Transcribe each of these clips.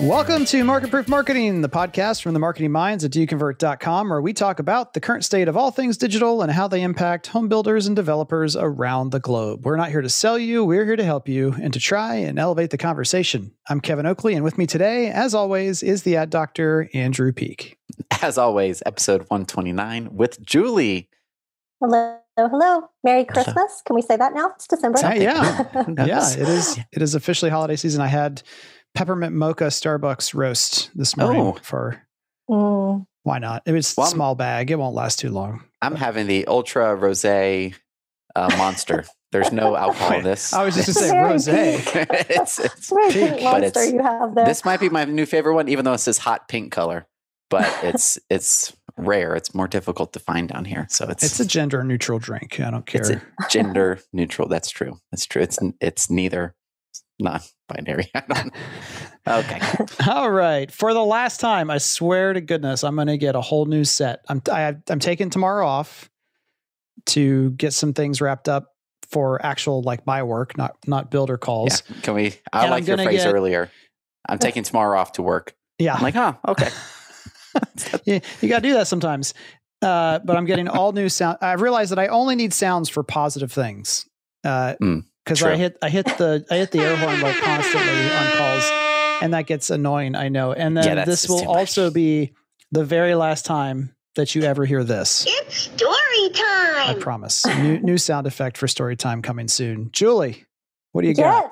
Welcome to Marketproof Marketing, the podcast from the marketing minds at doconvert.com, where we talk about the current state of all things digital and how they impact home builders and developers around the globe. We're not here to sell you. We're here to help you and to try and elevate the conversation. I'm Kevin Oakley, and with me today, as always, is the ad doctor, Andrew Peake. As always, episode 129 with Julie. Hello. Hello. Merry Christmas. Hello. Can we say that now? It's December. Yeah, it is officially holiday season. I had peppermint mocha Starbucks roast this morning why not? It was a small bag. It won't last too long. I'm having the ultra rosé monster. There's no alcohol in this. I was just going to say rosé. it's pink, but it's, you have there. This might be my new favorite one, even though it says hot pink color, but it's rare. It's more difficult to find down here. So it's a gender neutral drink. I don't care. It's gender neutral. That's true. That's true. It's neither. Non-binary. Okay. All right. For the last time, I swear to goodness, I'm going to get a whole new set. I'm taking tomorrow off to get some things wrapped up for actual, like, my work, not builder calls. Yeah. Can we? I like your phrase earlier. I'm taking tomorrow off to work. Yeah. I'm like, okay. you got to do that sometimes. But I'm getting all new sound. I've realized that I only need sounds for positive things. Because I hit the air horn like constantly on calls, and that gets annoying, I know. And then this will also be the very last time that you ever hear this. It's story time. I promise. New sound effect for story time coming soon. Julie, what do you got?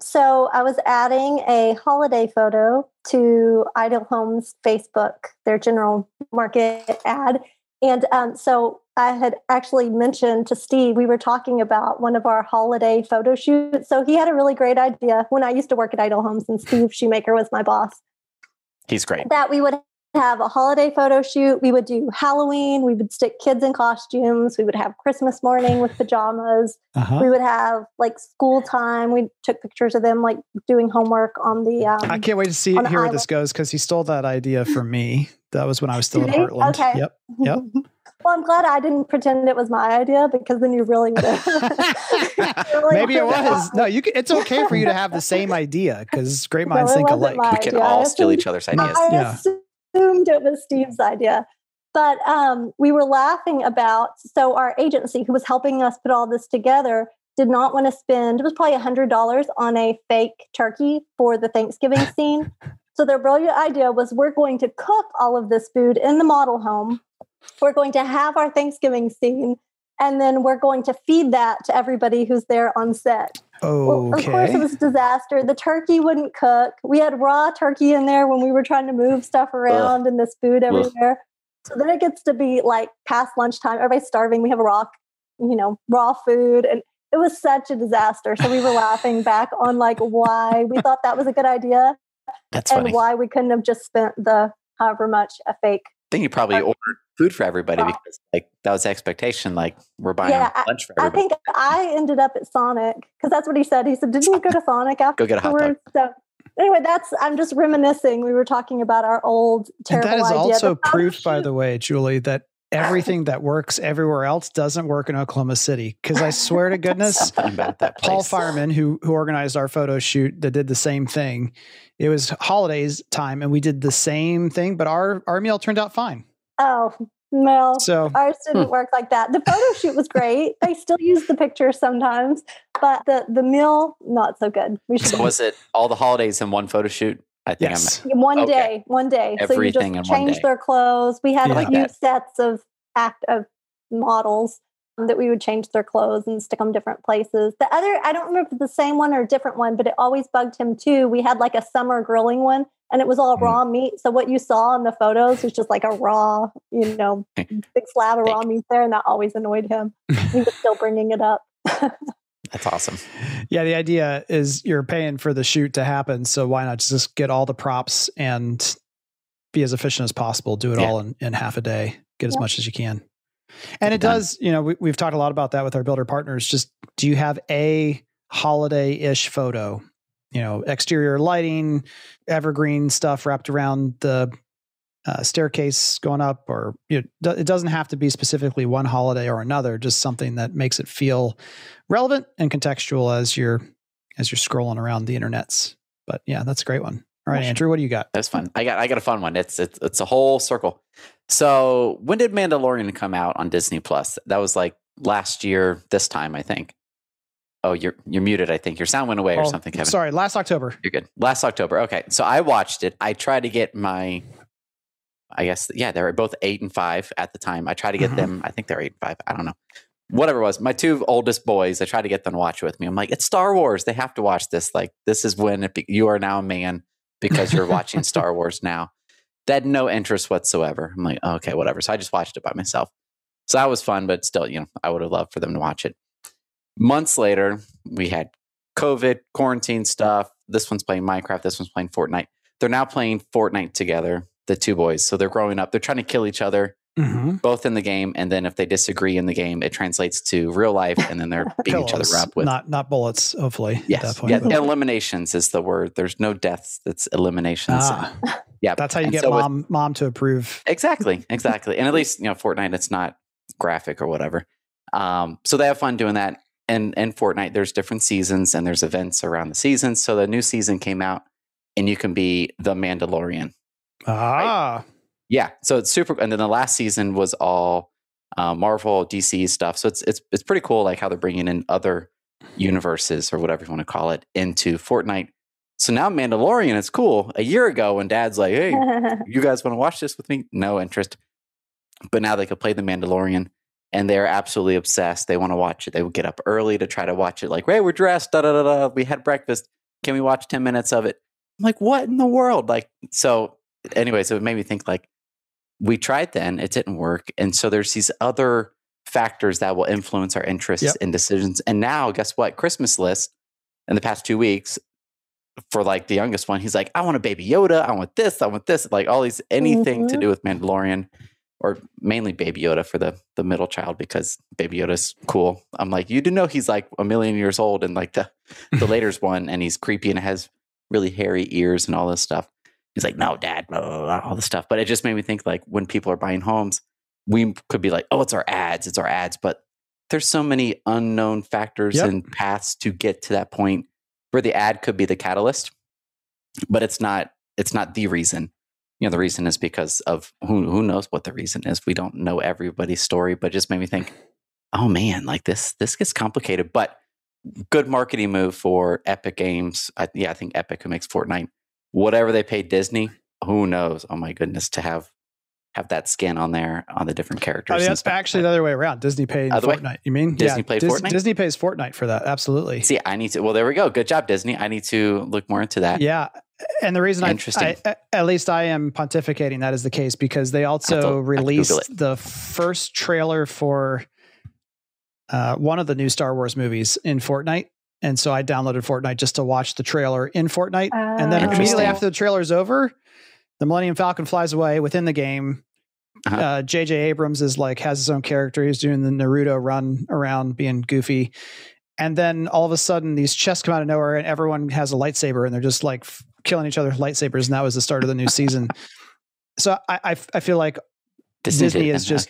So I was adding a holiday photo to Ideal Homes Facebook, their general market ad. And so I had actually mentioned to Steve, we were talking about one of our holiday photo shoots. So he had a really great idea when I used to work at Ideal Homes, and Steve Shoemaker was my boss. He's great. That we would have a holiday photo shoot. We would do Halloween. We would stick kids in costumes. We would have Christmas morning with pajamas. Uh-huh. We would have like school time. We took pictures of them like doing homework on the I can't wait to see here where this goes, because he stole that idea from me. That was when I was still in Heartland. Okay. Yep. Well, I'm glad I didn't pretend it was my idea, because then you really would have. Maybe it was. No, it's okay for you to have the same idea, because great minds think alike. We can all steal each other's ideas. I assumed it was Steve's idea. But we were laughing about, so our agency who was helping us put all this together did not want to spend, it was probably $100 on a fake turkey for the Thanksgiving scene. So their brilliant idea was, we're going to cook all of this food in the model home. We're going to have our Thanksgiving scene, and then we're going to feed that to everybody who's there on set. Oh, okay. Well, of course, it was a disaster. The turkey wouldn't cook. We had raw turkey in there when we were trying to move stuff around and this food everywhere. So then it gets to be like past lunchtime. Everybody's starving. We have raw food. And it was such a disaster. So we were laughing back on like why we thought that was a good idea. That's funny. Why we couldn't have just spent the however much a fake. I think you probably ordered food for everybody because like that was the expectation. Like we're buying lunch for everybody. I think I ended up at Sonic because that's what he said. He said, didn't you go to Sonic afterwards? Go get a hot dog. So anyway, I'm just reminiscing. We were talking about our old terrible idea. That is also proof, by the way, Julie, that everything that works everywhere else doesn't work in Oklahoma City. Because I swear to goodness, about that Paul Fireman, who organized our photo shoot, that did the same thing. It was holidays time, and we did the same thing, but our meal turned out fine. Oh, no. So, ours didn't work like that. The photo shoot was great. They still use the pictures sometimes, but the meal, not so good. So was it all the holidays in one photo shoot? I think one day. Everything so you just changed their clothes. We had like new sets of models that we would change their clothes and stick them different places. The other, I don't remember if the same one or a different one, but it always bugged him too. We had like a summer grilling one, and it was all raw meat. So what you saw in the photos was just like a raw, big slab of raw meat there, and that always annoyed him. He was still bringing it up. That's awesome. Yeah, the idea is you're paying for the shoot to happen, so why not just get all the props and be as efficient as possible? Do it all in half a day. Get as much as you can. And it does, we've talked a lot about that with our builder partners. Just, do you have a holiday-ish photo? Exterior lighting, evergreen stuff wrapped around the staircase going up, or it doesn't have to be specifically one holiday or another, just something that makes it feel relevant and contextual as you're scrolling around the internets. But yeah, that's a great one. All right, Andrew, what do you got? That's fun. I got a fun one. It's a whole circle. So when did Mandalorian come out on Disney Plus? That was like last year, this time, I think. Oh, you're muted, I think. Your sound went away or something, Kevin. Sorry, last October. You're good. Last October. Okay. So I watched it. I tried to get my, I guess, yeah, they were both 8 and 5 at the time. I tried to get them. I think they're 8 and 5. I don't know. Whatever it was, my two oldest boys, I tried to get them to watch it with me. I'm like, it's Star Wars. They have to watch this. Like, this is when you are now a man because you're watching Star Wars now. They had no interest whatsoever. I'm like, okay, whatever. So I just watched it by myself. So that was fun, but still, you know, I would have loved for them to watch it. Months later, we had COVID, quarantine stuff. This one's playing Minecraft. This one's playing Fortnite. They're now playing Fortnite together, the two boys. So they're growing up. They're trying to kill each other, both in the game. And then if they disagree in the game, it translates to real life. And then they're beating each other up with... Not bullets, hopefully. Yes. At that point. Yeah. Eliminations is the word. There's no deaths. It's eliminations. Yeah. That's how you get mom to approve. Exactly. And at least, you know, Fortnite, it's not graphic or whatever. So they have fun doing that. And Fortnite, there's different seasons and there's events around the seasons. So the new season came out and you can be the Mandalorian. Ah. Right? Yeah. So it's super. And then the last season was all Marvel, DC stuff. So it's pretty cool, like how they're bringing in other universes or whatever you want to call it into Fortnite. So now Mandalorian is cool. A year ago when dad's like, hey, you guys want to watch this with me? No interest. But now they could play the Mandalorian. And they're absolutely obsessed. They want to watch it. They would get up early to try to watch it. Like, hey, we're dressed. Da-da-da-da. We had breakfast. Can we watch 10 minutes of it? I'm like, what in the world? Like, so anyway, so it made me think, like, we tried then. It didn't work. And so there's these other factors that will influence our interests and decisions. And now, guess what? Christmas list in the past 2 weeks for, like, the youngest one, he's like, I want a Baby Yoda. I want this. Like, all these, anything to do with Mandalorian. Or mainly Baby Yoda for the middle child, because Baby Yoda's cool. I'm like, you do know he's like a million years old and like the later's one, and he's creepy and has really hairy ears and all this stuff. He's like, no, Dad, blah, blah, blah, all this stuff. But it just made me think, like, when people are buying homes, we could be like, oh, it's our ads. But there's so many unknown factors and paths to get to that point where the ad could be the catalyst, but it's not the reason. You know, the reason is because of who knows what the reason is. We don't know everybody's story, but it just made me think, oh man, like this gets complicated, but good marketing move for Epic Games. I think Epic, who makes Fortnite, whatever they pay Disney, who knows? Oh my goodness, to have that skin on there on the different characters. I mean, that's actually the other way around. Disney paid Fortnite. You mean? Disney played Fortnite? Disney pays Fortnite for that. Absolutely. See, I need to, well, there we go. Good job, Disney. I need to look more into that. Yeah. And the reason I at least I am pontificating that is the case because they also released the first trailer for one of the new Star Wars movies in Fortnite. And so I downloaded Fortnite just to watch the trailer in Fortnite. And then immediately after the trailer's over, the Millennium Falcon flies away within the game. JJ Abrams is like, has his own character. He's doing the Naruto run around being goofy. And then all of a sudden these chests come out of nowhere and everyone has a lightsaber and they're just like killing each other with lightsabers. And that was the start of the new season. So I feel like Disney is just,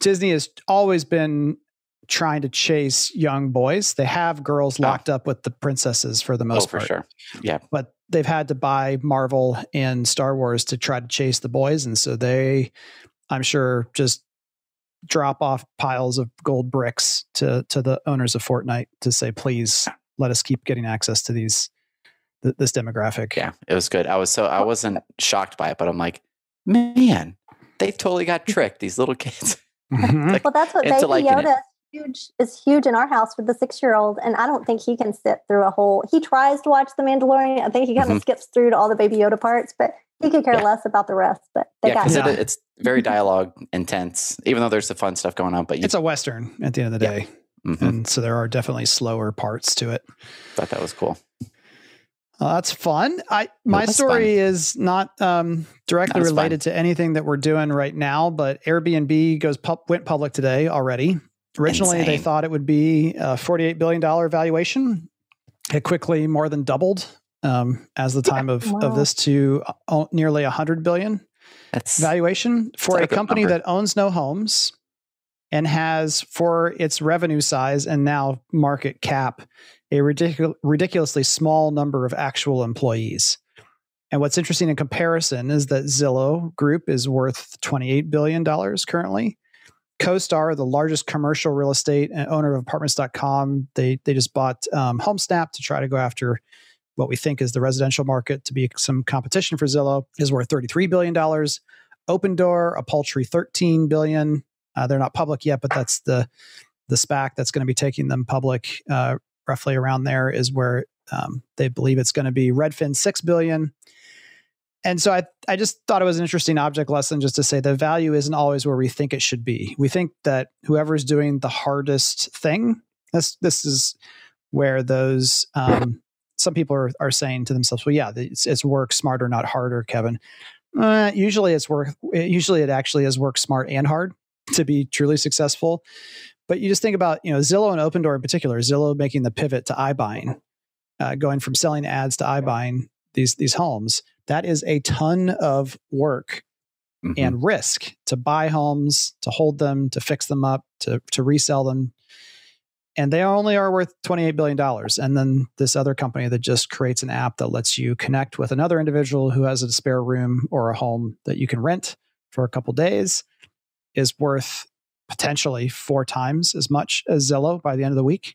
Disney has always been trying to chase young boys. They have girls locked up with the princesses for the most part. For sure. Yeah. But they've had to buy Marvel and Star Wars to try to chase the boys. And so they, I'm sure, just drop off piles of gold bricks to the owners of Fortnite to say, please let us keep getting access to this demographic. Yeah, it was good. I wasn't shocked by it, but I'm like, man, they totally got tricked, these little kids. Like, well, that's what Baby Yoda is huge in our house with the 6-year-old, and I don't think he can sit through a whole, he tries to watch the Mandalorian. I think he kind of skips through to all the Baby Yoda parts, but he could care less about the rest, but they got it. It's very dialogue intense, even though there's the fun stuff going on. But it's a Western at the end of the day. And so there are definitely slower parts to it. Thought that was cool. That's fun. My story is not directly related to anything that we're doing right now, but Airbnb went public today already. Originally, they thought it would be a $48 billion valuation. It quickly more than doubled. As the time of this to nearly $100 billion valuation for a company that owns no homes and has, for its revenue size and now market cap, a ridiculously small number of actual employees. And what's interesting in comparison is that Zillow Group is worth $28 billion currently. CoStar, the largest commercial real estate and owner of Apartments.com, they just bought HomeSnap to try to go after what we think is the residential market to be some competition for Zillow, is worth $33 billion. Open Door, a paltry $13 billion. They're not public yet, but that's the SPAC that's going to be taking them public. Roughly around there is where they believe it's going to be. Redfin, $6 billion. And so I just thought it was an interesting object lesson just to say the value isn't always where we think it should be. We think that whoever's doing the hardest thing, this is where those... some people are saying to themselves, well, yeah, it's work smarter, not harder, Kevin. Usually it's work. Usually it actually is work smart and hard to be truly successful. But you just think about, Zillow and Open Door in particular, Zillow making the pivot to iBuying, going from selling ads to iBuying these homes. That is a ton of work and risk to buy homes, to hold them, to fix them up, to resell them. And they only are worth $28 billion. And then this other company that just creates an app that lets you connect with another individual who has a spare room or a home that you can rent for a couple days is worth potentially 4 times as much as Zillow by the end of the week.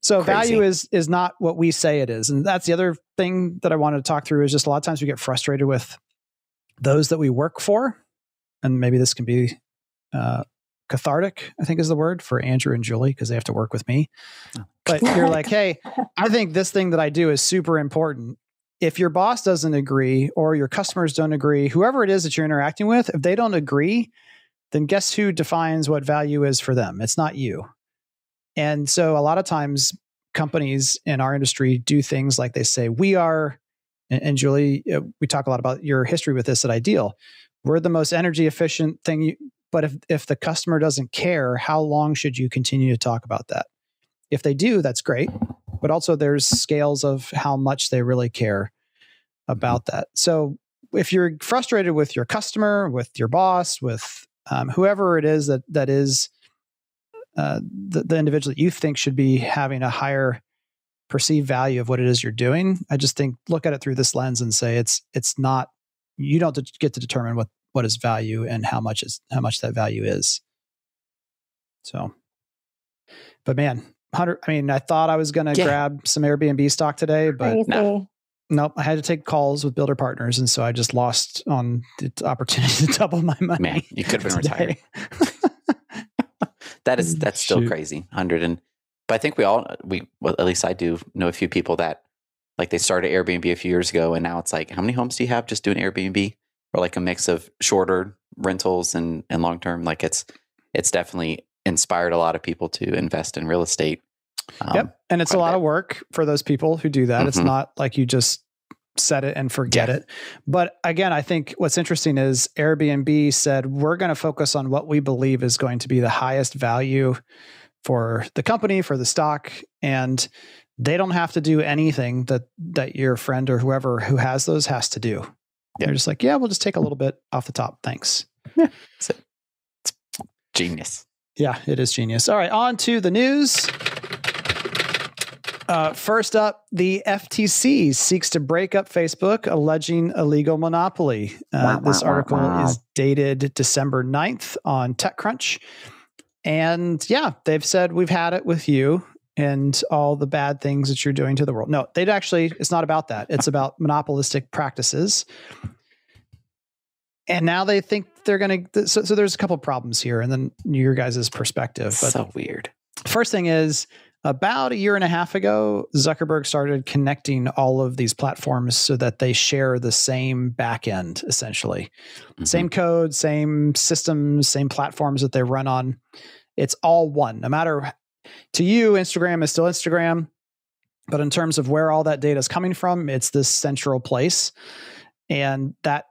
So crazy. Value is not what we say it is. And that's the other thing that I wanted to talk through is just a lot of times we get frustrated with those that we work for. And maybe this can be... cathartic, I think is the word for Andrew and Julie, because they have to work with me. But you're like, hey, I think this thing that I do is super important. If your boss doesn't agree or your customers don't agree, whoever it is that you're interacting with, if they don't agree, then guess who defines what value is for them? It's not you. And so a lot of times companies in our industry do things like they say, we are, and Julie, we talk a lot about your history with this at Ideal. We're the most energy efficient thing you... But if the customer doesn't care, how long should you continue to talk about that? If they do, that's great. But also there's scales of how much they really care about that. So if you're frustrated with your customer, with your boss, with whoever it is that is the individual that you think should be having a higher perceived value of what it is you're doing, I just think look at it through this lens and say it's not, you don't get to determine what is value and how much that value is. So, but man, I thought I was going to grab some Airbnb stock today, but nope, I had to take calls with builder partners. And so I just lost on the opportunity to double my money. Man, you could have been retired. That's still crazy. 100. But I think well, at least I do know a few people that like they started Airbnb a few years ago and now it's like, how many homes do you have? Just doing Airbnb. Or like a mix of shorter rentals and long-term, like it's definitely inspired a lot of people to invest in real estate. And it's a lot of work for those people who do that. It's not like you just set it and forget it. But again, I think what's interesting is Airbnb said, we're going to focus on what we believe is going to be the highest value for the company, for the stock. And they don't have to do anything that your friend or whoever who has those has to do. They're just like, we'll just take a little bit off the top. Thanks. Yeah. So, it's genius. Yeah, it is genius. All right. On to the news. First up, the FTC seeks to break up Facebook, alleging illegal monopoly. This article is dated December 9th on TechCrunch. And yeah, they've said, we've had it with you and all the bad things that you're doing to the world. No, it's not about that. It's about monopolistic practices. And now they think they're going to, so there's a couple of problems here and then your guys' perspective. But so weird. First thing is, about 1.5 years ago, Zuckerberg started connecting all of these platforms so that they share the same backend, essentially. Same code, same systems, same platforms that they run on. It's all one, no matter. To you, Instagram is still Instagram, but in terms of where all that data is coming from, it's this central place. And that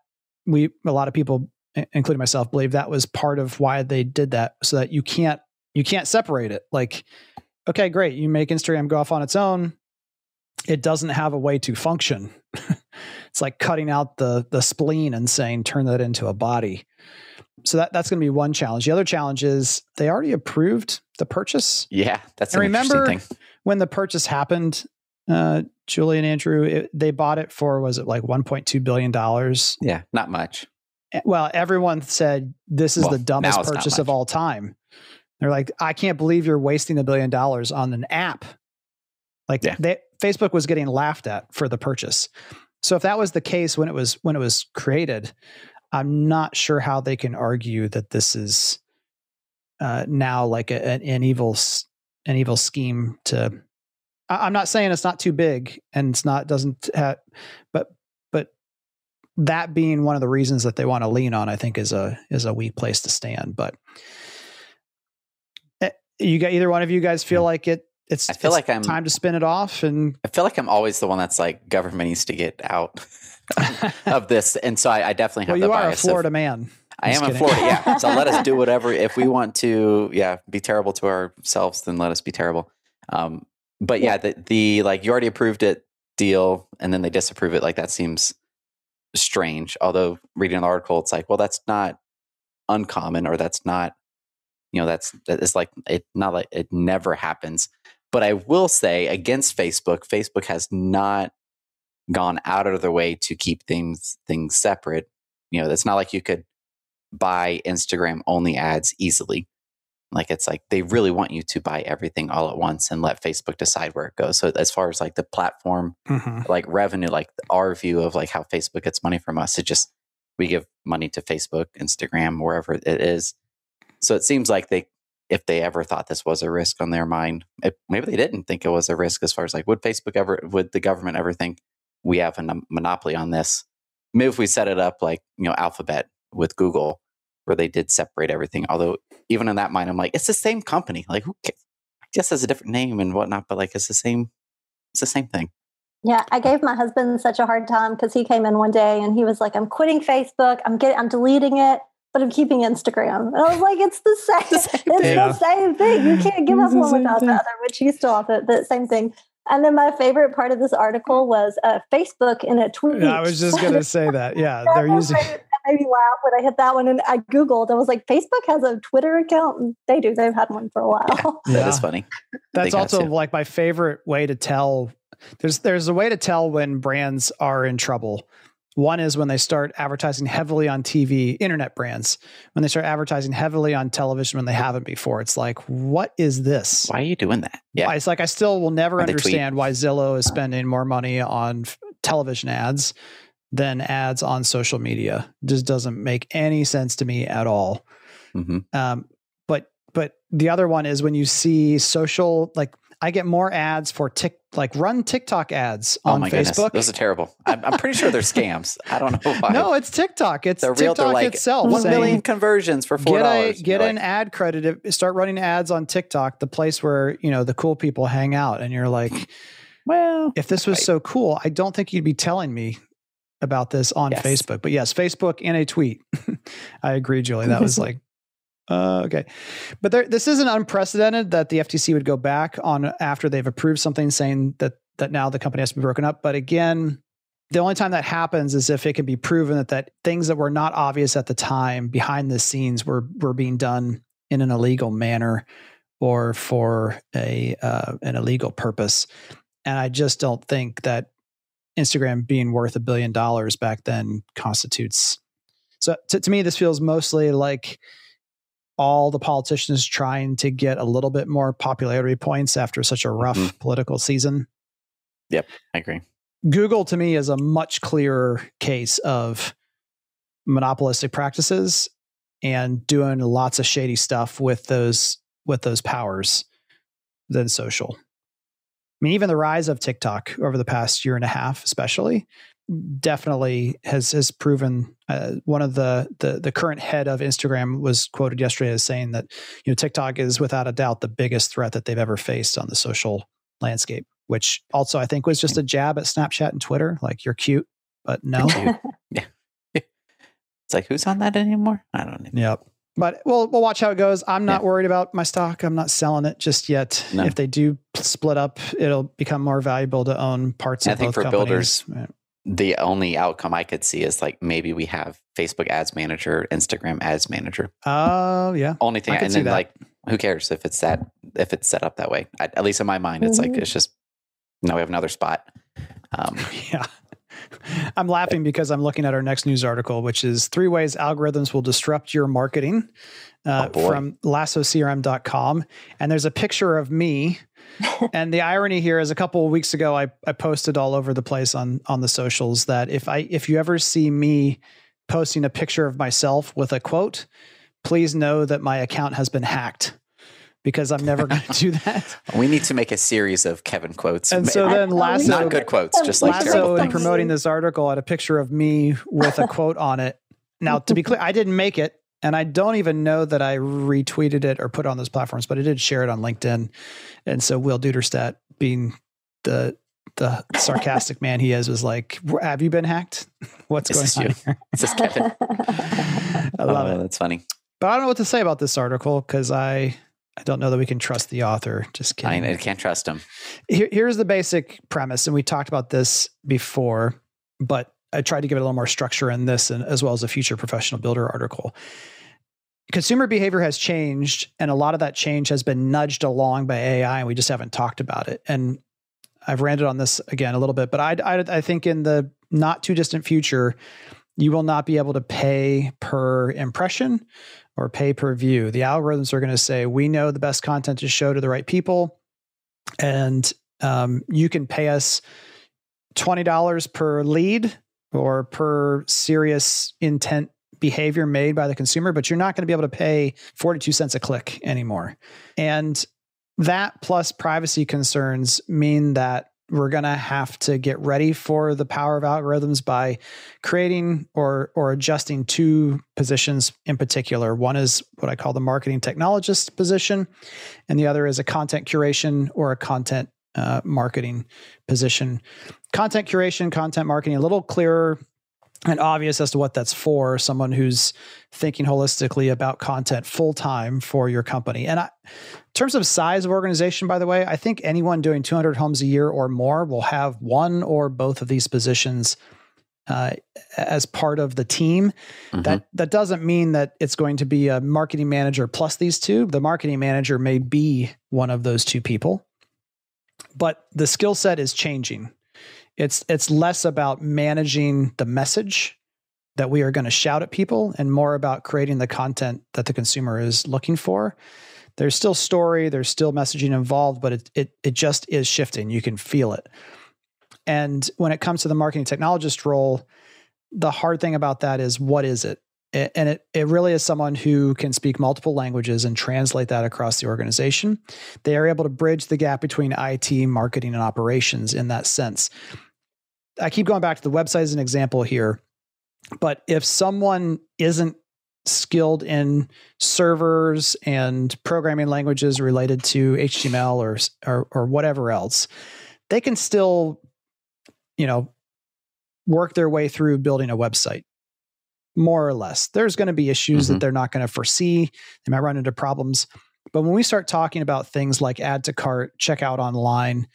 a lot of people, including myself, believe that was part of why they did that, so that you can't separate it. Like, okay, great. You make Instagram go off on its own. It doesn't have a way to function. It's like cutting out the spleen and saying, turn that into a body. So that's going to be one challenge. The other challenge is they already approved the purchase. Yeah, that's an interesting thing. When the purchase happened, Julie and Andrew, they bought it for, was it like $1.2 billion? Yeah, not much. Well, everyone said, this is the dumbest purchase of all time. They're like, I can't believe you're wasting $1 billion on an app. Like Facebook was getting laughed at for the purchase. So if that was the case when it was created, I'm not sure how they can argue that this is now like an evil scheme to. I'm not saying it's not too big and it's not but that being one of the reasons that they want to lean on, I think is a weak place to stand. But you got, either one of you guys feel like it. I feel like it's time to spin it off, and I feel like I'm always the one that's like, government needs to get out of this, and so I definitely have the bias. You are a Florida man. I am in Florida, yeah. So let us do whatever. If we want to, be terrible to ourselves, then let us be terrible. But yeah, the like you already approved it deal, and then they disapprove it. Like that seems strange. Although reading an article, it's like, well, that's not uncommon, or that's not, it's like it not like it never happens. But I will say against Facebook, Facebook has not gone out of their way to keep things separate. It's not like you could buy Instagram only ads easily. Like it's like they really want you to buy everything all at once and let Facebook decide where it goes. So as far as like the platform, like revenue, like our view of like how Facebook gets money from us, it just, we give money to Facebook, Instagram, wherever it is. So it seems like if they ever thought this was a risk on their mind, maybe they didn't think it was a risk as far as like, would the government ever think we have a monopoly on this? Maybe if we set it up like, Alphabet with Google, where they did separate everything. Although even in that mind, I'm like, it's the same company. Like who cares? Just has a different name and whatnot, but like, it's the same thing. Yeah. I gave my husband such a hard time because he came in one day and he was like, I'm quitting Facebook. I'm deleting it, but I'm keeping Instagram. And I was like, it's the same thing. You can't give us one without the other, which he's still off it, the same thing. And then my favorite part of this article was Facebook in a tweet. Yeah, I was just going to say that. Yeah, they're using. That made me laugh when I hit that one, and I Googled. I was like, Facebook has a Twitter account, and they do. They've had one for a while. Yeah, that is funny. That's also like my favorite way to tell. There's a way to tell when brands are in trouble. One is when they start advertising heavily on TV, internet brands, when they start advertising heavily on television when they haven't before. It's like, what is this? Why are you doing that? Yeah. It's like, I still will never understand why Zillow is spending more money on television ads than ads on social media. It just doesn't make any sense to me at all. Mm-hmm. But the other one is when you see social, like I get more ads for run TikTok ads on Facebook. Goodness. Those are terrible. I'm pretty sure they're scams. I don't know why. No, it's TikTok. It's they're TikTok real, like, itself. 1 million conversions for $4. Get an ad credit. Start running ads on TikTok, the place where the cool people hang out. And you're like, well, if this was so cool, I don't think you'd be telling me about this on Facebook. But yes, Facebook in a tweet. I agree, Julie. That was like. Okay. But this isn't unprecedented that the FTC would go back on after they've approved something saying that now the company has to be broken up. But again, the only time that happens is if it can be proven that things that were not obvious at the time behind the scenes were being done in an illegal manner or for an illegal purpose. And I just don't think that Instagram being worth $1 billion back then constitutes. So to me, this feels mostly like all the politicians trying to get a little bit more popularity points after such a rough political season. Yep, I agree. Google to me is a much clearer case of monopolistic practices and doing lots of shady stuff with those powers than social. I mean, even the rise of TikTok over the past year and a half, especially, definitely has proven. One of the current head of Instagram was quoted yesterday as saying that TikTok is without a doubt the biggest threat that they've ever faced on the social landscape, which also I think was just a jab at Snapchat and Twitter. Like, you're cute, but no. Yeah, it's like, who's on that anymore? I don't know. Yep. But we'll watch how it goes. I'm not worried about my stock. I'm not selling it just yet. No. If they do split up, it'll become more valuable to own parts of both companies. Builders. Right. the only outcome I could see is like maybe we have Facebook ads manager, Instagram ads manager. Oh, yeah. Only thing. And then that. Like, who cares if it's that, if it's set up that way, at least in my mind, it's like, it's just, now we have another spot. Yeah. I'm laughing because I'm looking at our next news article, which is 3 ways algorithms will disrupt your marketing from lassocrm.com. And there's a picture of me. And the irony here is a couple of weeks ago, I posted all over the place on the socials that if you ever see me posting a picture of myself with a quote, please know that my account has been hacked. Because I'm never going to do that. We need to make a series of Kevin quotes. And so then Lasso... Not good quotes, just like terrible things. Lasso, promoting this article, had a picture of me with a quote on it. Now, to be clear, I didn't make it, and I don't even know that I retweeted it or put it on those platforms, but I did share it on LinkedIn. And so Will Duderstadt, being the sarcastic man he is, was like, have you been hacked? What's going on here? It's just Kevin. I love it. That's funny. But I don't know what to say about this article, because I don't know that we can trust the author. Just kidding. I can't trust him. Here's the basic premise. And we talked about this before, but I tried to give it a little more structure in this, and as well as a future professional builder article. Consumer behavior has changed. And a lot of that change has been nudged along by AI, and we just haven't talked about it. And I've ranted on this again a little bit, but I think in the not too distant future, you will not be able to pay per impression or pay per view. The algorithms are going to say, we know the best content to show to the right people. And you can pay us $20 per lead or per serious intent behavior made by the consumer, but you're not going to be able to pay 42 cents a click anymore. And that plus privacy concerns mean that we're going to have to get ready for the power of algorithms by creating or adjusting 2 positions in particular. One is what I call the marketing technologist position, and the other is a content curation or a content marketing position. Content curation, content marketing, a little clearer and obvious as to what that's for someone who's thinking holistically about content full time for your company. And in terms of size of organization, by the way, I think anyone doing 200 homes a year or more will have one or both of these positions as part of the team. Mm-hmm. That doesn't mean that it's going to be a marketing manager plus these 2. The marketing manager may be one of those 2 people, but the skill set is changing. It's less about managing the message that we are going to shout at people and more about creating the content that the consumer is looking for. There's still story, there's still messaging involved, but it just is shifting. You can feel it. And when it comes to the marketing technologist role, the hard thing about that is, what is it? And it really is someone who can speak multiple languages and translate that across the organization. They are able to bridge the gap between IT, marketing, and operations in that sense. I keep going back to the website as an example here, but if someone isn't skilled in servers and programming languages related to HTML or whatever else, they can still, work their way through building a website. More or less, there's going to be issues that they're not going to foresee. They might run into problems. But when we start talking about things like add to cart, checkout online,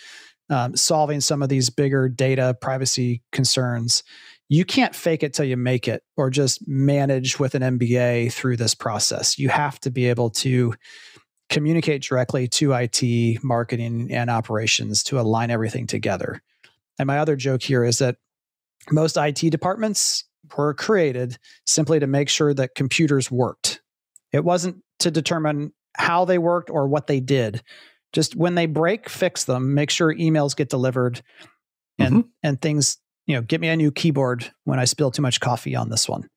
solving some of these bigger data privacy concerns, you can't fake it till you make it or just manage with an MBA through this process. You have to be able to communicate directly to IT, marketing, and operations to align everything together. And my other joke here is that most IT departments were created simply to make sure that computers worked. It wasn't to determine how they worked or what they did. Just when they break, fix them, make sure emails get delivered and things, get me a new keyboard when I spill too much coffee on this one.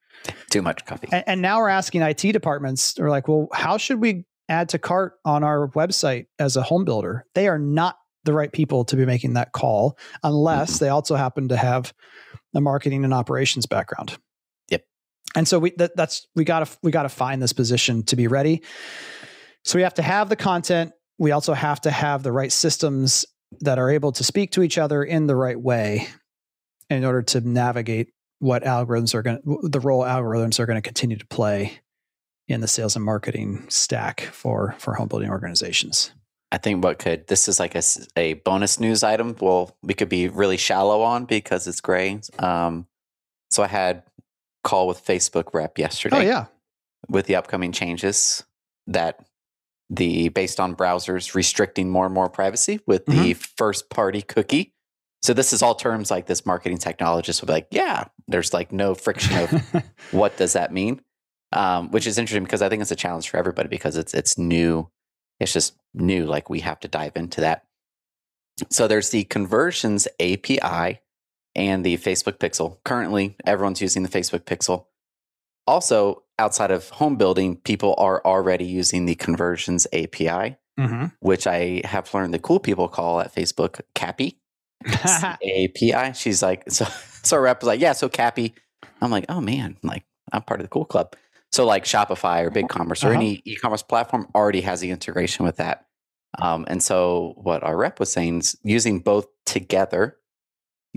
Too much coffee. And now we're asking IT departments, they're like, well, how should we add to cart on our website as a home builder? They are not the right people to be making that call unless they also happen to have the marketing and operations background. Yep. And so we got to find this position to be ready. So we have to have the content. We also have to have the right systems that are able to speak to each other in the right way in order to navigate the role algorithms are going to continue to play in the sales and marketing stack for home building organizations. I think what could, this is like a bonus news item. Well, we could be really shallow on because it's gray. So I had a call with Facebook rep yesterday. Oh, yeah. With the upcoming changes that based on browsers restricting more and more privacy with the first party cookie. So this is all terms like this marketing technologist would be like, yeah, there's like no friction of what does that mean? Which is interesting because I think it's a challenge for everybody because it's new. It's just new. Like we have to dive into that. So there's the conversions API and the Facebook Pixel. Currently, everyone's using the Facebook Pixel. Also, outside of home building, people are already using the conversions API, which I have learned the cool people call at Facebook Cappy. API. She's like, so rep was like, yeah, so Cappy. I'm like, oh man, like I'm part of the cool club. So like Shopify or BigCommerce or any e-commerce platform already has the integration with that. And so what our rep was saying is using both together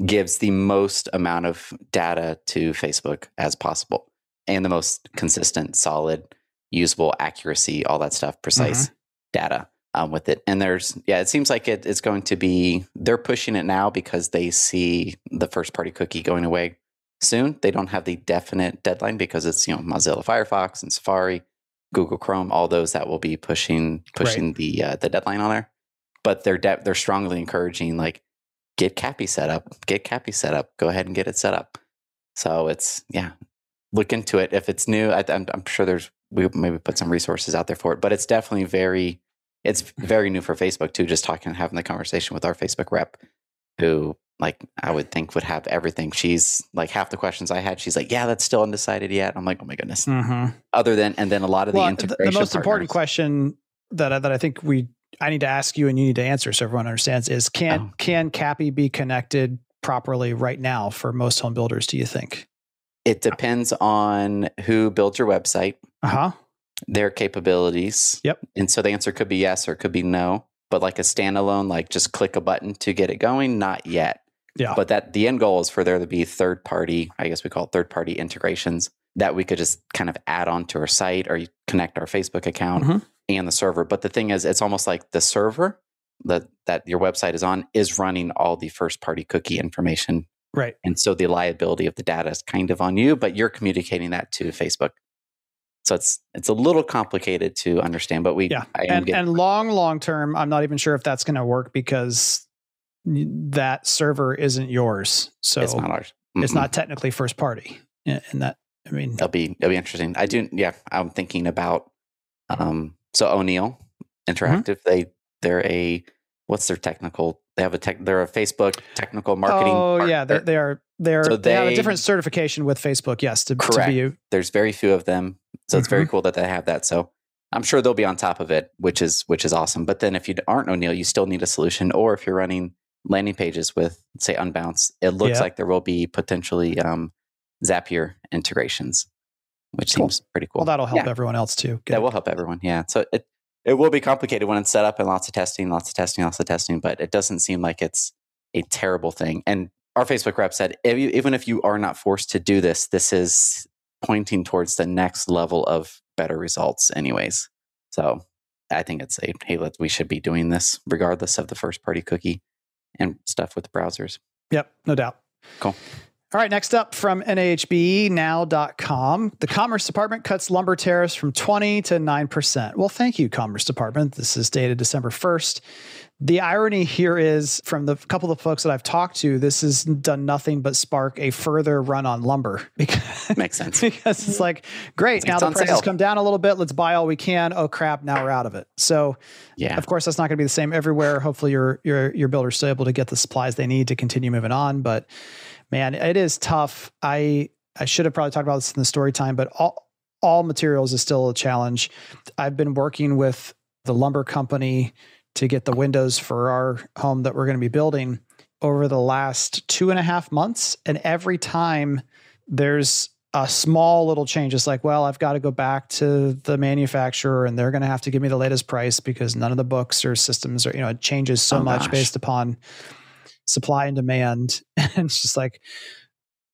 gives the most amount of data to Facebook as possible and the most consistent, solid, usable accuracy, all that stuff, precise data with it. And there's, yeah, it seems like it's going to be, they're pushing it now because they see the first party cookie going away soon. They don't have the definite deadline because it's, you know, Mozilla Firefox and Safari, Google Chrome, all those that will be pushing right. The deadline on there. But they're strongly encouraging like get Cappy set up, go ahead and get it set up. So it's look into it if it's new. I'm sure we maybe put some resources out there for it, but it's definitely very new for Facebook too. Just having the conversation with our Facebook rep who. Like I would think would have everything. She's like half the questions I had. She's like, yeah, that's still undecided yet. I'm like, oh my goodness. Other than, and then a lot of the integration. The most important question that I think I need to ask you and you need to answer so everyone understands is can Cappy be connected properly right now for most home builders? Do you think? It depends on who builds your website, their capabilities. Yep. And so the answer could be yes, or it could be no, but like a standalone, like just click a button to get it going. Not yet. Yeah. But that the end goal is for there to be third party, I guess we call it third party integrations that we could just kind of add on to our site or connect our Facebook account and the server. But the thing is, it's almost like the server that your website is on is running all the first party cookie information. Right. And so the liability of the data is kind of on you, but you're communicating that to Facebook. So it's a little complicated to understand, but long term, I'm not even sure if that's going to work because that server isn't yours. So it's not ours. It's not technically first party. And that, I mean, it'll be interesting. I do. Yeah. I'm thinking about, so O'Neill Interactive, they're a Facebook technical marketing partner. Yeah. They have a different certification with Facebook. Yes. There's very few of them. So it's very cool that they have that. So I'm sure they'll be on top of it, which is awesome. But then if you aren't O'Neill, you still need a solution. Or if you're running landing pages with, say, Unbounce, it looks like there will be potentially Zapier integrations, which seems pretty cool. Well, that'll help everyone else too. Good. That will help everyone. Yeah. So it will be complicated when it's set up and lots of testing, but it doesn't seem like it's a terrible thing. And our Facebook rep said, even if you are not forced to do this, this is pointing towards the next level of better results anyways. So I think it's we should be doing this regardless of the first party cookie and stuff with the browsers. Yep. No doubt. Cool. All right. Next up from NAHBNow.com, the Commerce Department cuts lumber tariffs from 20% to 9%. Well, thank you, Commerce Department. This is dated December 1st. The irony here is from the couple of folks that I've talked to, this has done nothing but spark a further run on lumber. Because, makes sense. Because it's like, great, now the price has come down a little bit. Let's buy all we can. Oh, crap. Now we're out of it. So, of course, that's not going to be the same everywhere. Hopefully, your builder's still able to get the supplies they need to continue moving on. But man, it is tough. I should have probably talked about this in the story time, but all materials is still a challenge. I've been working with the lumber company to get the windows for our home that we're going to be building over the last 2.5 months. And every time there's a small little change, it's like, well, I've got to go back to the manufacturer and they're going to have to give me the latest price because none of the books or systems are, it changes so much based upon supply and demand. And it's just like,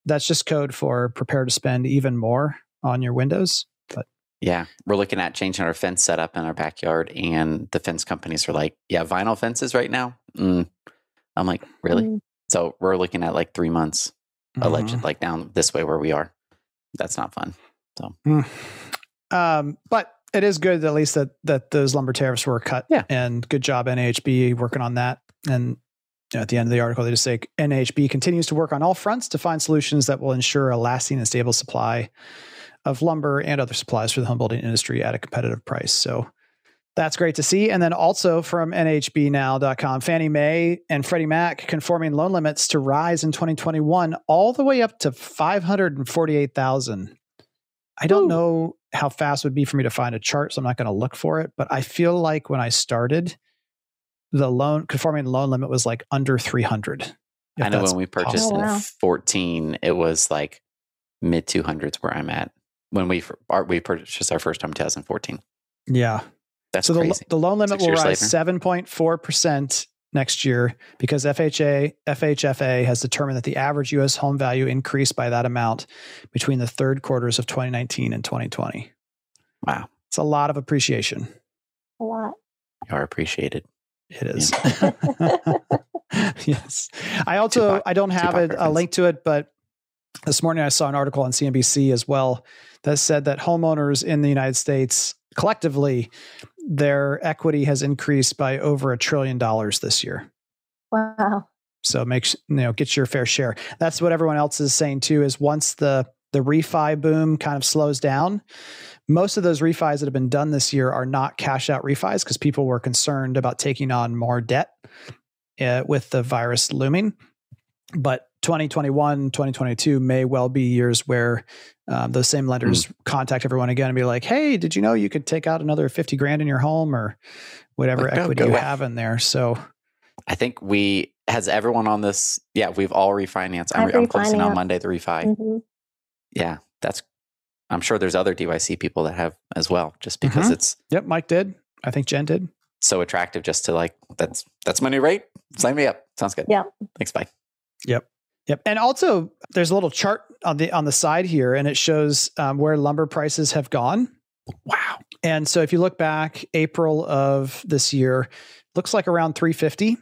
that's just code for prepare to spend even more on your windows. But Yeah. We're looking at changing our fence setup in our backyard, and the fence companies are like, yeah, vinyl fences right now. I'm like, really? So we're looking at like 3 months, alleged, like down this way where we are. That's not fun. So, but it is good at least that those lumber tariffs were cut. Yeah. And good job, NAHB, working on that. And at the end of the article, they just say NAHB continues to work on all fronts to find solutions that will ensure a lasting and stable supply of lumber and other supplies for the home building industry at a competitive price. So that's great to see. And then also from NAHBNow.com, Fannie Mae and Freddie Mac conforming loan limits to rise in 2021 all the way up to $548,000. I don't know how fast it would be for me to find a chart, so I'm not going to look for it. But I feel like when I started, the loan conforming loan limit was like under 300. I know when we purchased in 14, it was like mid 200s where I'm at when we purchased our first home in 2014. Yeah, that's so crazy. The loan limit will rise 7.4% next year because FHFA has determined that the average U.S. home value increased by that amount between the third quarters of 2019 and 2020. Wow, it's a lot of appreciation. A lot. You are appreciated. It is. Yeah. Yes. I don't have a link to it, but this morning I saw an article on CNBC as well that said that homeowners in the United States collectively, their equity has increased by over $1 trillion this year. Wow. So get your fair share. That's what everyone else is saying too, is once the refi boom kind of slows down, most of those refis that have been done this year are not cash out refis because people were concerned about taking on more debt with the virus looming. But 2021, 2022 may well be years where those same lenders contact everyone again and be like, hey, did you know you could take out another 50 grand in your home or whatever equity you have in there? So I think has everyone on this. Yeah. We've all refinanced. I'm closing on Monday, the refi. Mm-hmm. Yeah. I'm sure there's other DYC people that have as well, just because it's... Yep, Mike did. I think Jen did. So attractive just to like, that's my new rate. Sign me up. Sounds good. Yeah. Thanks, bye. Yep. And also, there's a little chart on the side here, and it shows where lumber prices have gone. Wow. And so if you look back, April of this year, looks like around $350.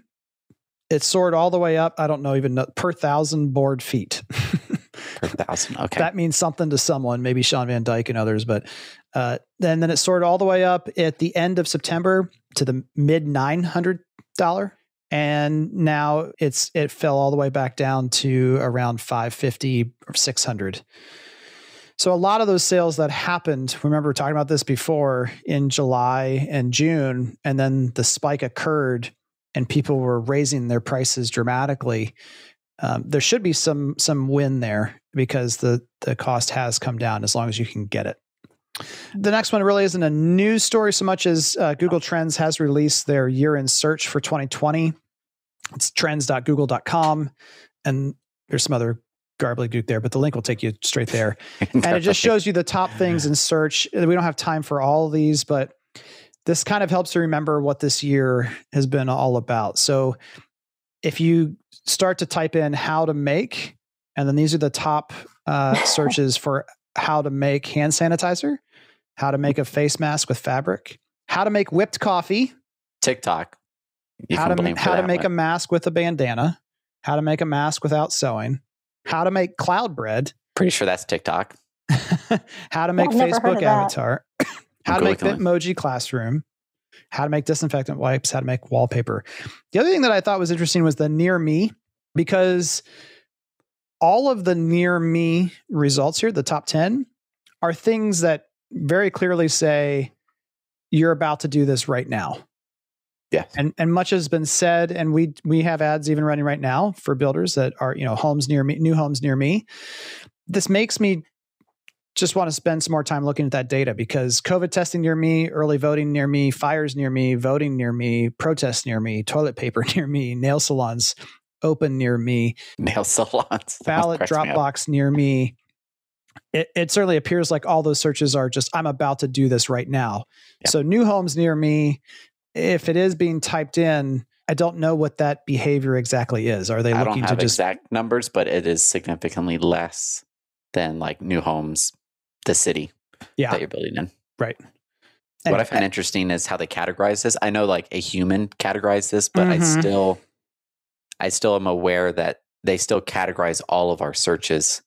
It soared all the way up, I don't know, even per 1,000 board feet. Per 1,000. Okay. That means something to someone, maybe Sean Van Dyke and others, but then it soared all the way up at the end of September to the mid $900. And now it fell all the way back down to around $550 or $600. So a lot of those sales that happened, remember we were talking about this before in July and June, and then the spike occurred and people were raising their prices dramatically. There should be some win there because the cost has come down as long as you can get it. The next one really isn't a news story so much as Google Trends has released their year-end search for 2020. It's trends.google.com, and there's some other gobbledygook there, but the link will take you straight there. And it just shows you the top things in search. We don't have time for all of these, but this kind of helps to remember what this year has been all about. So if you start to type in how to make, and then these are the top searches for how to make hand sanitizer, how to make a face mask with fabric, how to make whipped coffee, TikTok, how to make a mask with a bandana, how to make a mask without sewing, how to make cloud bread. Pretty sure that's TikTok. How to make Facebook avatar, how to make Bitmoji classroom, how to make disinfectant wipes, how to make wallpaper. The other thing that I thought was interesting was the near me, because all of the near me results here, the top 10, are things that very clearly say you're about to do this right now. Yeah. And much has been said, and we have ads even running right now for builders that are, homes near me, new homes near me. This makes me just want to spend some more time looking at that data, because COVID testing near me, early voting near me, fires near me, voting near me, protests near me, toilet paper near me, nail salons open near me, ballot drop box near me. It certainly appears like all those searches are just, I'm about to do this right now. Yeah. So new homes near me, if it is being typed in, I don't know what that behavior exactly is. Are they looking to just... I don't have exact numbers, but it is significantly less than like new homes, the city that you're building in. Right. What I find interesting is how they categorize this. I know like a human categorized this, but I still am aware that they still categorize all of our searches.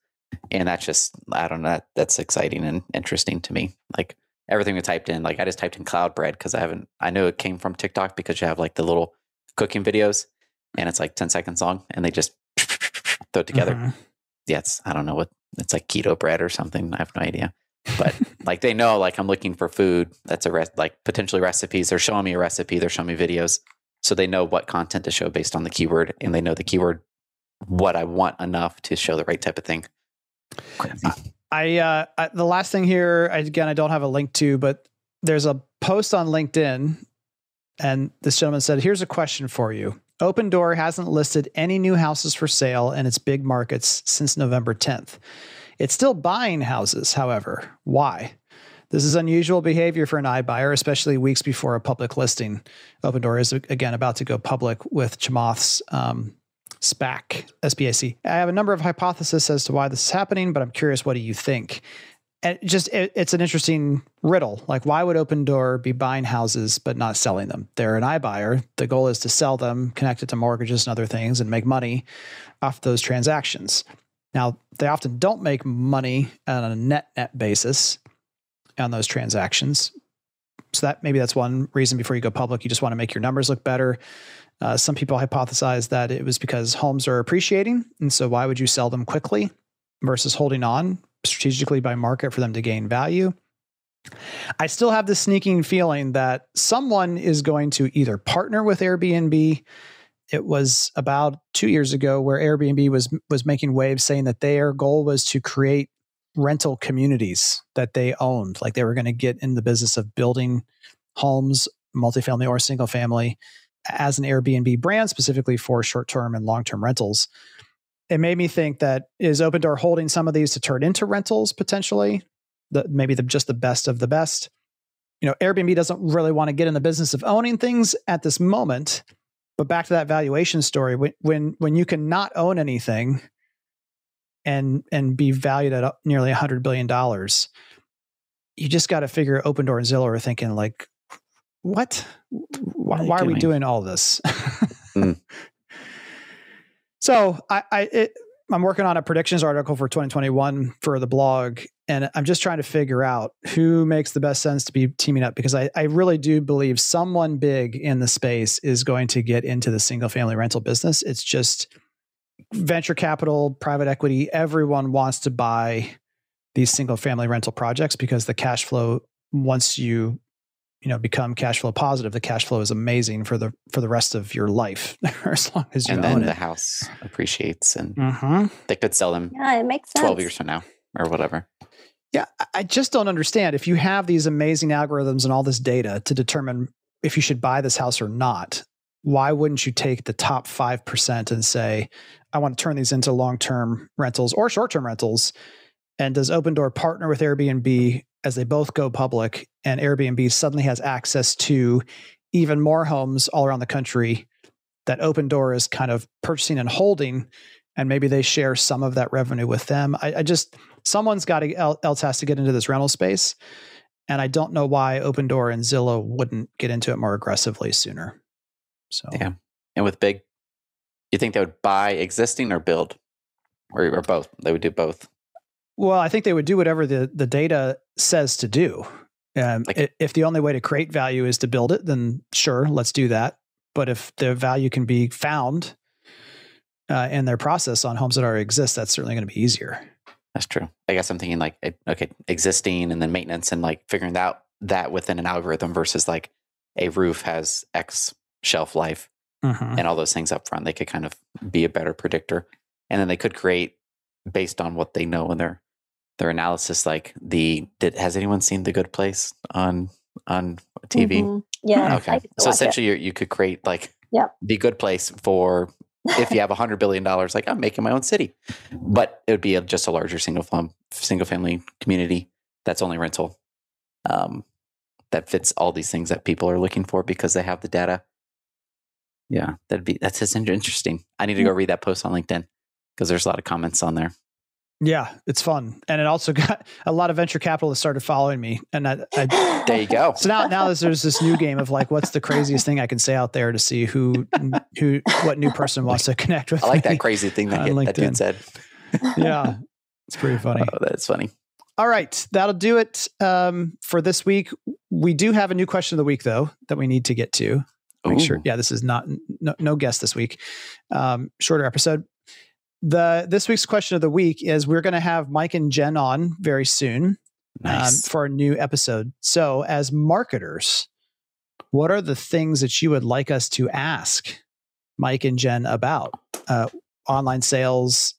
And that's just, I don't know, that's exciting and interesting to me. Like everything we typed in, like I just typed in cloud bread because I know it came from TikTok because you have like the little cooking videos and it's like 10 seconds long and they just throw it together. Yeah, it's, I don't know what, it's like keto bread or something. I have no idea. But like they know, like I'm looking for food. That's a potentially recipes. They're showing me a recipe. They're showing me videos. So they know what content to show based on the keyword, and they know the keyword, what I want enough to show the right type of thing. Crazy. I the last thing here, again, I don't have a link to, but there's a post on LinkedIn and this gentleman said, here's a question for you. Open Door hasn't listed any new houses for sale in its big markets since November 10th. It's still buying houses, however. Why? This is unusual behavior for an iBuyer, especially weeks before a public listing. Open Door is, again, about to go public with Chamath's SPAC, SPAC. I have a number of hypotheses as to why this is happening, but I'm curious, what do you think? And it's an interesting riddle. Like, why would Open Door be buying houses but not selling them? They're an iBuyer. The goal is to sell them, connect it to mortgages and other things, and make money off those transactions. Now, they often don't make money on a net basis on those transactions. So that maybe that's one reason before you go public, you just want to make your numbers look better. Some people hypothesize that it was because homes are appreciating. And so why would you sell them quickly versus holding on strategically by market for them to gain value? I still have this sneaking feeling that someone is going to either partner with Airbnb. It was about 2 years ago where Airbnb was making waves saying that their goal was to create rental communities that they owned. Like they were going to get in the business of building homes, multifamily or single family, as an Airbnb brand specifically for short-term and long-term rentals. It made me think that is Open Door holding some of these to turn into rentals potentially? Maybe just the best of the best. You know, Airbnb doesn't really want to get in the business of owning things at this moment. But back to that valuation story, when you can not own anything and be valued at nearly $100 billion, you just got to figure Open Door and Zillow are thinking like, why are we doing all this? So I'm working on a predictions article for 2021 for the blog, and I'm just trying to figure out who makes the best sense to be teaming up, because I really do believe someone big in the space is going to get into the single family rental business. It's just venture capital, private equity, everyone wants to buy these single family rental projects because the cash flow, once you become cash flow positive, the cash flow is amazing for the rest of your life, as long as you own it. And then the house appreciates, and they could sell them 12 years from now or whatever. Yeah, I just don't understand. If you have these amazing algorithms and all this data to determine if you should buy this house or not, why wouldn't you take the top 5% and say, I want to turn these into long-term rentals or short-term rentals? And does Open Door partner with Airbnb as they both go public, and Airbnb suddenly has access to even more homes all around the country that Open Door is kind of purchasing and holding, and maybe they share some of that revenue with them? Someone's got to, else has to get into this rental space. And I don't know why Open Door and Zillow wouldn't get into it more aggressively sooner. So, yeah. And with big, you think they would buy existing or build or both? They would do both. Well, I think they would do whatever the data says to do. If the only way to create value is to build it, then sure, let's do that. But if the value can be found in their process on homes that already exist, that's certainly going to be easier. That's true. I guess I'm thinking like, okay, existing and then maintenance and like figuring out that within an algorithm versus like a roof has X shelf life and all those things up front. They could kind of be a better predictor. And then they could create based on what they know in their analysis, like has anyone seen The Good Place on TV? Yeah. Okay. So essentially you could create like The Good Place for if you have $100 billion, like I'm making my own city, but it would be just a larger single family community that's only rental, that fits all these things that people are looking for because they have the data. Yeah, that's interesting. I need to go read that post on LinkedIn because there's a lot of comments on there. Yeah, it's fun. And it also got a lot of venture capitalists started following me. And I there you go. So now there's this new game of like, what's the craziest thing I can say out there to see who what new person wants to connect with. I like that crazy thing that dude said. Yeah, it's pretty funny. Oh, that's funny. All right, that'll do it for this week. We do have a new question of the week though that we need to get to. Make sure. Yeah, this is no guest this week. Shorter episode. This week's question of the week is we're going to have Mike and Jen on very soon. Nice. For a new episode. So as marketers, what are the things that you would like us to ask Mike and Jen about? Online sales,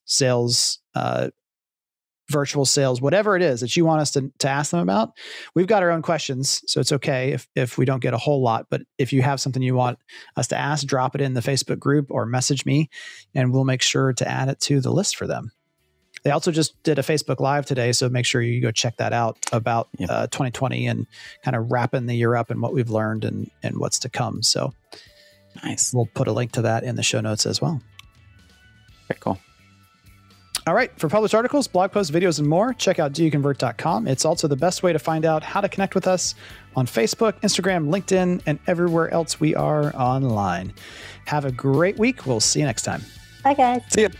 virtual sales, whatever it is that you want us to ask them about. We've got our own questions, so it's okay if we don't get a whole lot, but if you have something you want us to ask, drop it in the Facebook group or message me and we'll make sure to add it to the list for them. They also just did a Facebook Live today, so make sure you go check that out about 2020 and kind of wrapping the year up and what we've learned and what's to come. So nice. We'll put a link to that in the show notes as well. Very cool. All right. For published articles, blog posts, videos, and more, check out doconvert.com. It's also the best way to find out how to connect with us on Facebook, Instagram, LinkedIn, and everywhere else we are online. Have a great week. We'll see you next time. Bye, guys. See ya.